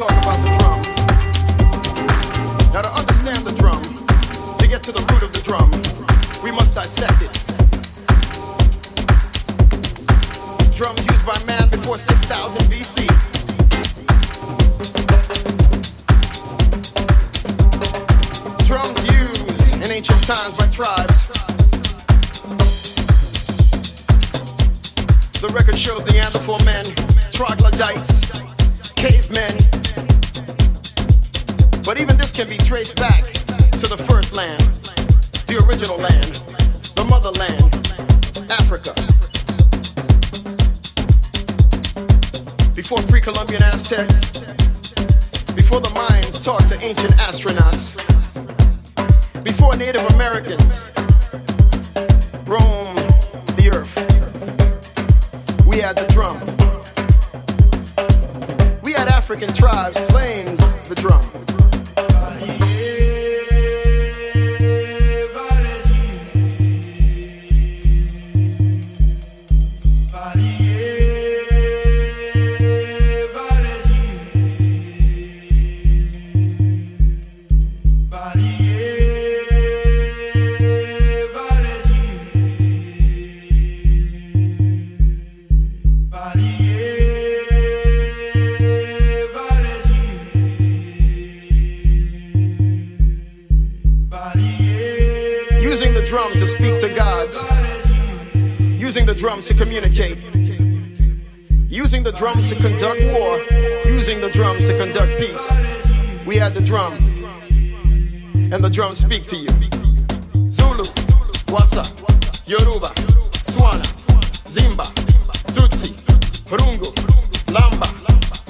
talk about the drum. Now to understand the drum, to get to the root of the drum, we must dissect it. Drums used by man before 6000 BC. Drums used in ancient times by tribes. The record shows Neanderthal men, troglodytes, cavemen. But even this can be traced back to the first land, the original land, the motherland, Africa. Before pre-Columbian Aztecs, before the Mayans talked to ancient astronauts, before Native Americans roamed the earth, we had the drum. African tribes playing the drum. Drum to speak to God, using the drums to communicate, using the drums to conduct war, using the drums to conduct peace. We had the drum, and the drums speak to you. Zulu, Wasa, Yoruba, Swana, Zimba, Tutsi, Rungu, Lamba,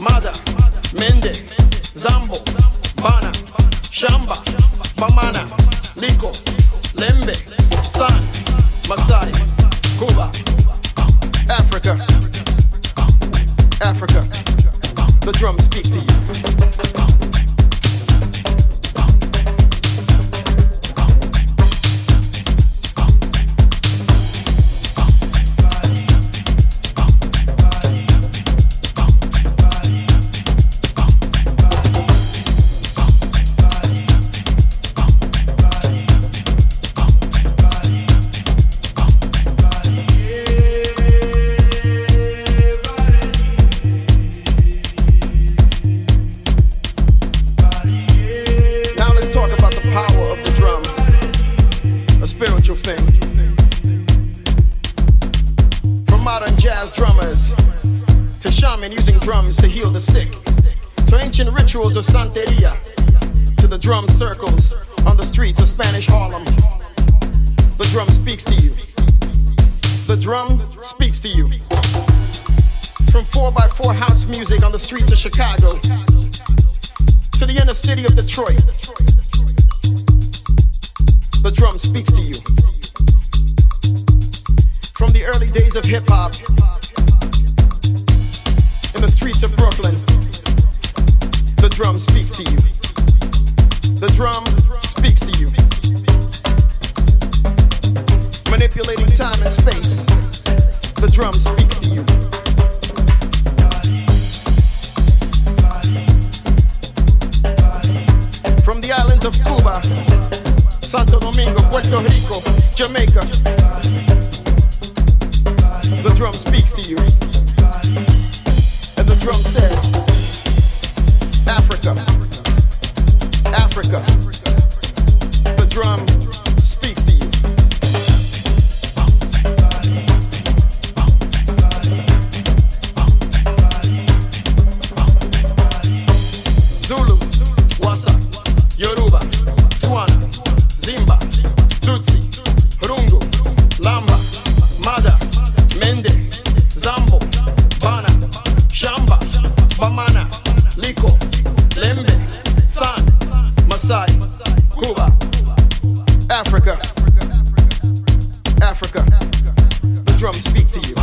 Mada, Mende, Zambo, Bana, Shamba, Bamana, Liko, Lembe, San, Masai, Cuba, Africa, Africa, the drums speak to you. Rituals of Santeria, to the drum circles on the streets of Spanish Harlem. The drum speaks to you. The drum speaks to you. From 4x4 house music on the streets of Chicago to the inner city of Detroit, the drum speaks to you. From the early days of hip-hop in the streets of Brooklyn, the drum speaks to you. The drum speaks to you. Manipulating time and space, the drum speaks to you. From the islands of Cuba, Santo Domingo, Puerto Rico, Jamaica, the drum speaks to you. And the drum says, Africa, Africa, the drum speaks to you. Zulu, Wasa, Yoruba, Swana, Zimba, Tutsi, Rungu, Lamba, Mada, Mende, Zambo, Bana, Shamba, Bamana, Liko, Lembe, San, Masai, Cuba, Africa, Africa, the drums speak to you.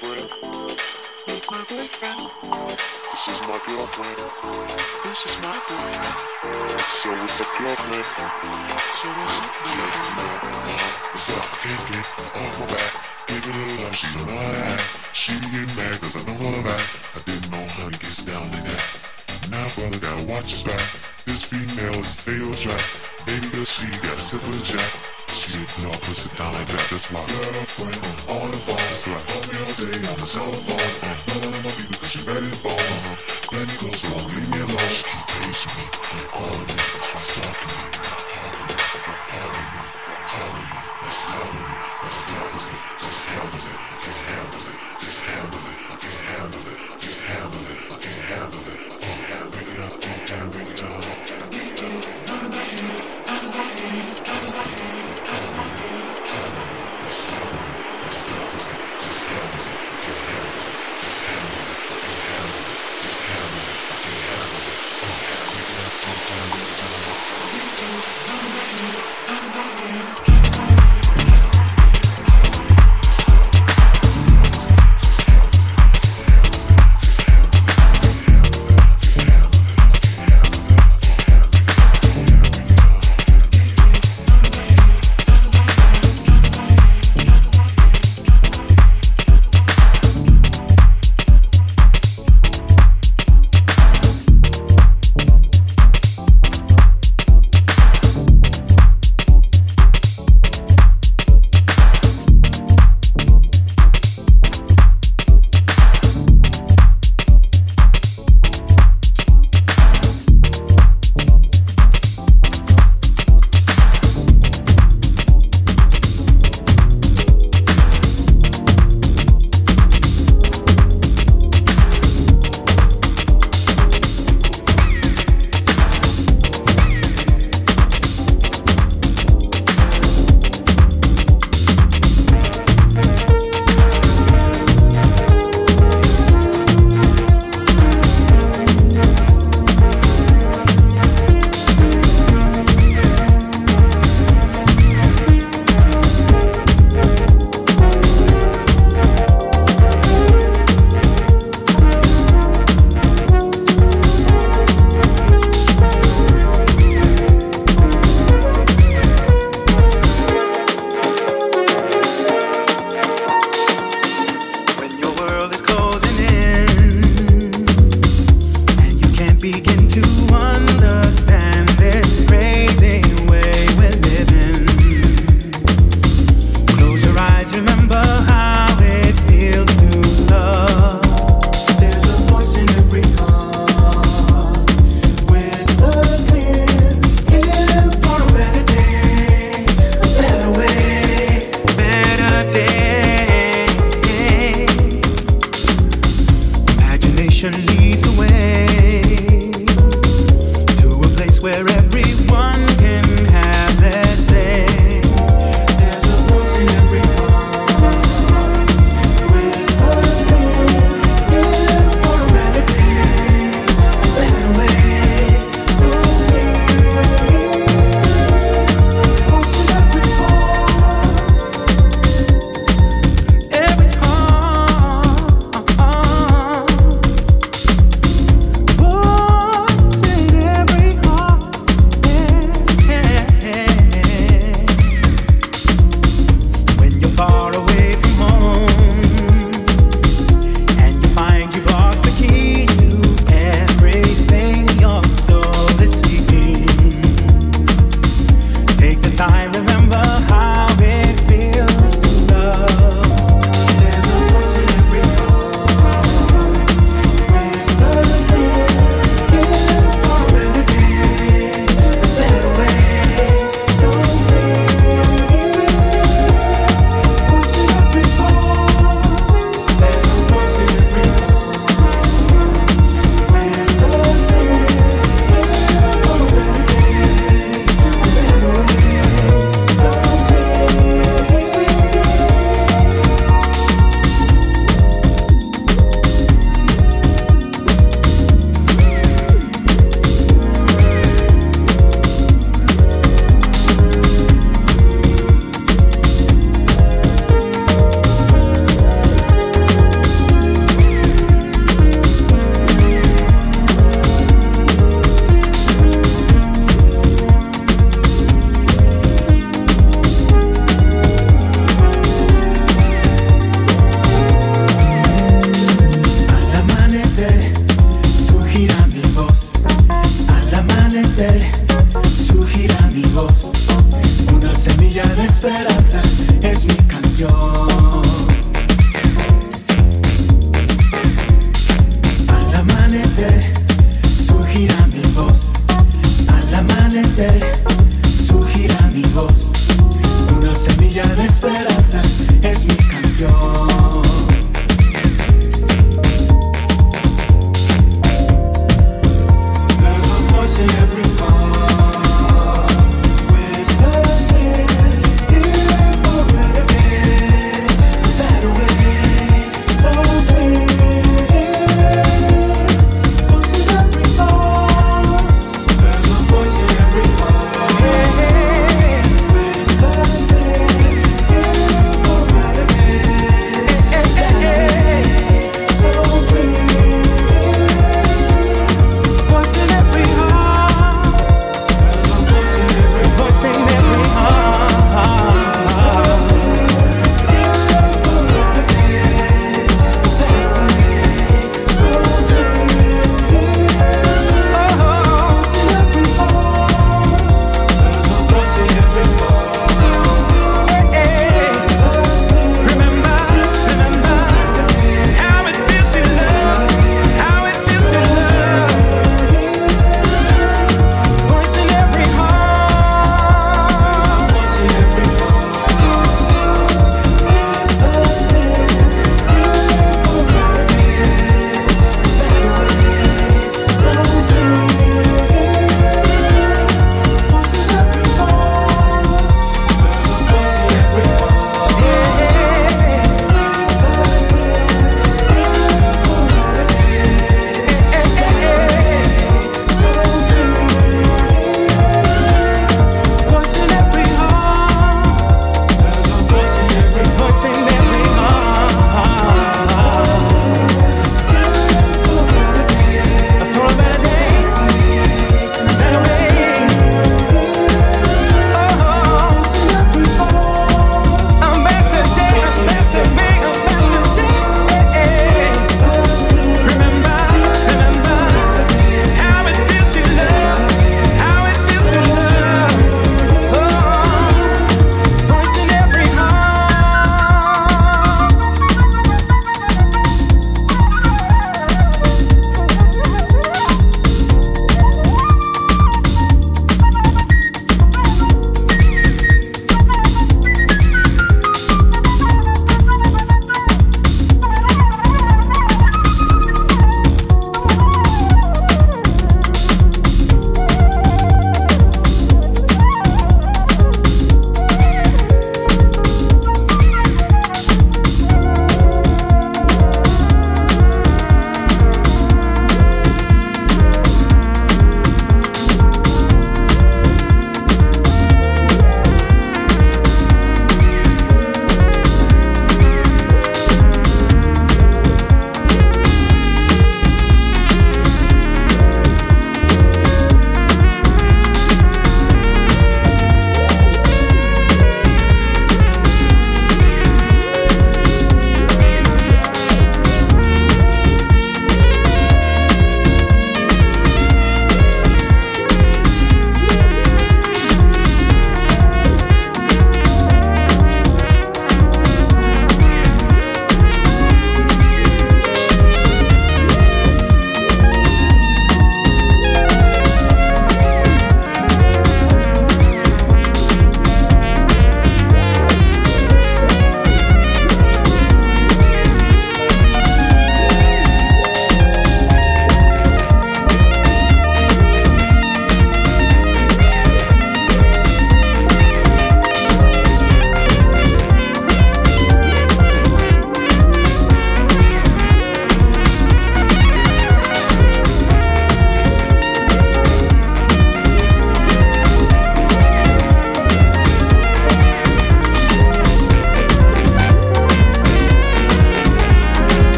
friend. Meet my boyfriend. This is my girlfriend. This is my boyfriend. So it's a girlfriend. So it's a girlfriend. What's up? Can't get off my back. Give it a little love. She don't know how to act. She be getting mad cause I know her back. I didn't know honey gets down like that. Now brother gotta watch his back. This female is a fatal trap. Baby girl she got a sip of the jack. She didn't know I push it down like that, that's why girlfriend, on the phone, that's right. Call me all day on the telephone, knowing I'm gonna be because she ready to bone. Let me go so long, leave me alone. She keep pacing me, calling me, stalking me, hollering me, telling me, that's telling me, that she loves it, just handle it, just handle it, just handle it, I can't handle it, just handle it, I can't handle it, I can't handle it, I can't handle it, I can't handle it. Just handle it.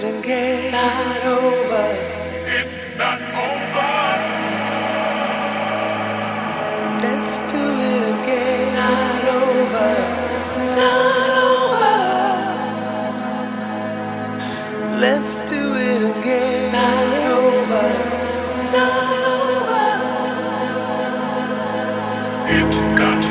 couldn't get not over. It's not over. Let's do it again. It's not over. It's not over. Let's do it again. Not over. Not over. It's not over.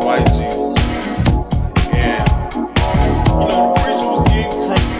White Jesus, and you know the preacher was getting crunk.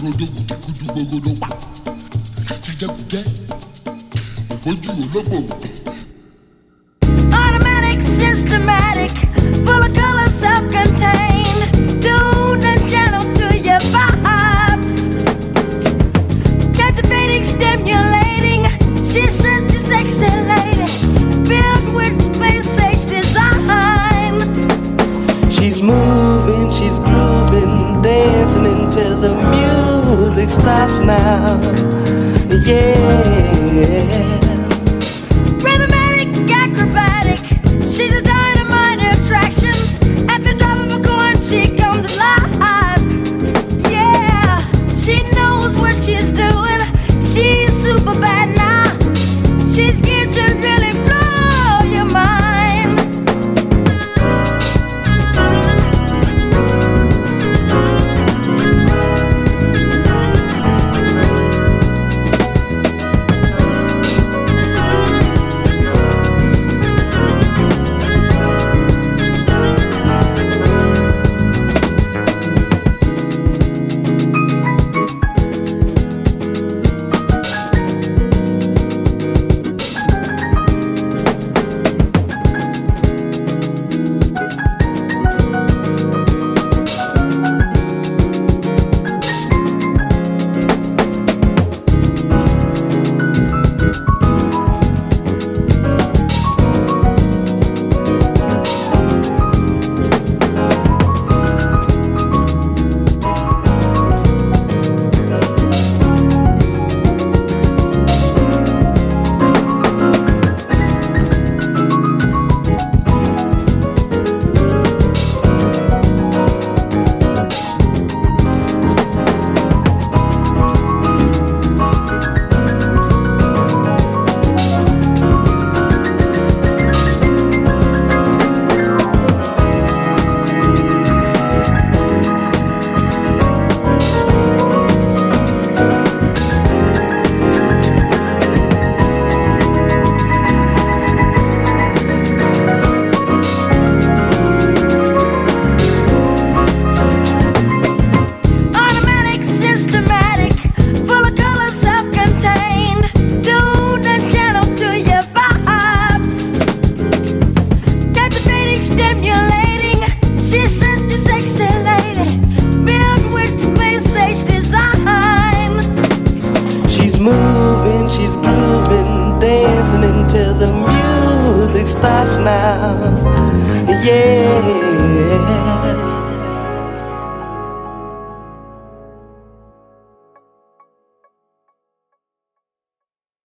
Automatic, systematic, full of color, self-contained. Tune and channel to your vibes. Captivating, stimulating. She's such a sexy lady, filled with space-age design. She's moving, she's grooving, dancing until the music stops now. Yeah. Stops now, yeah.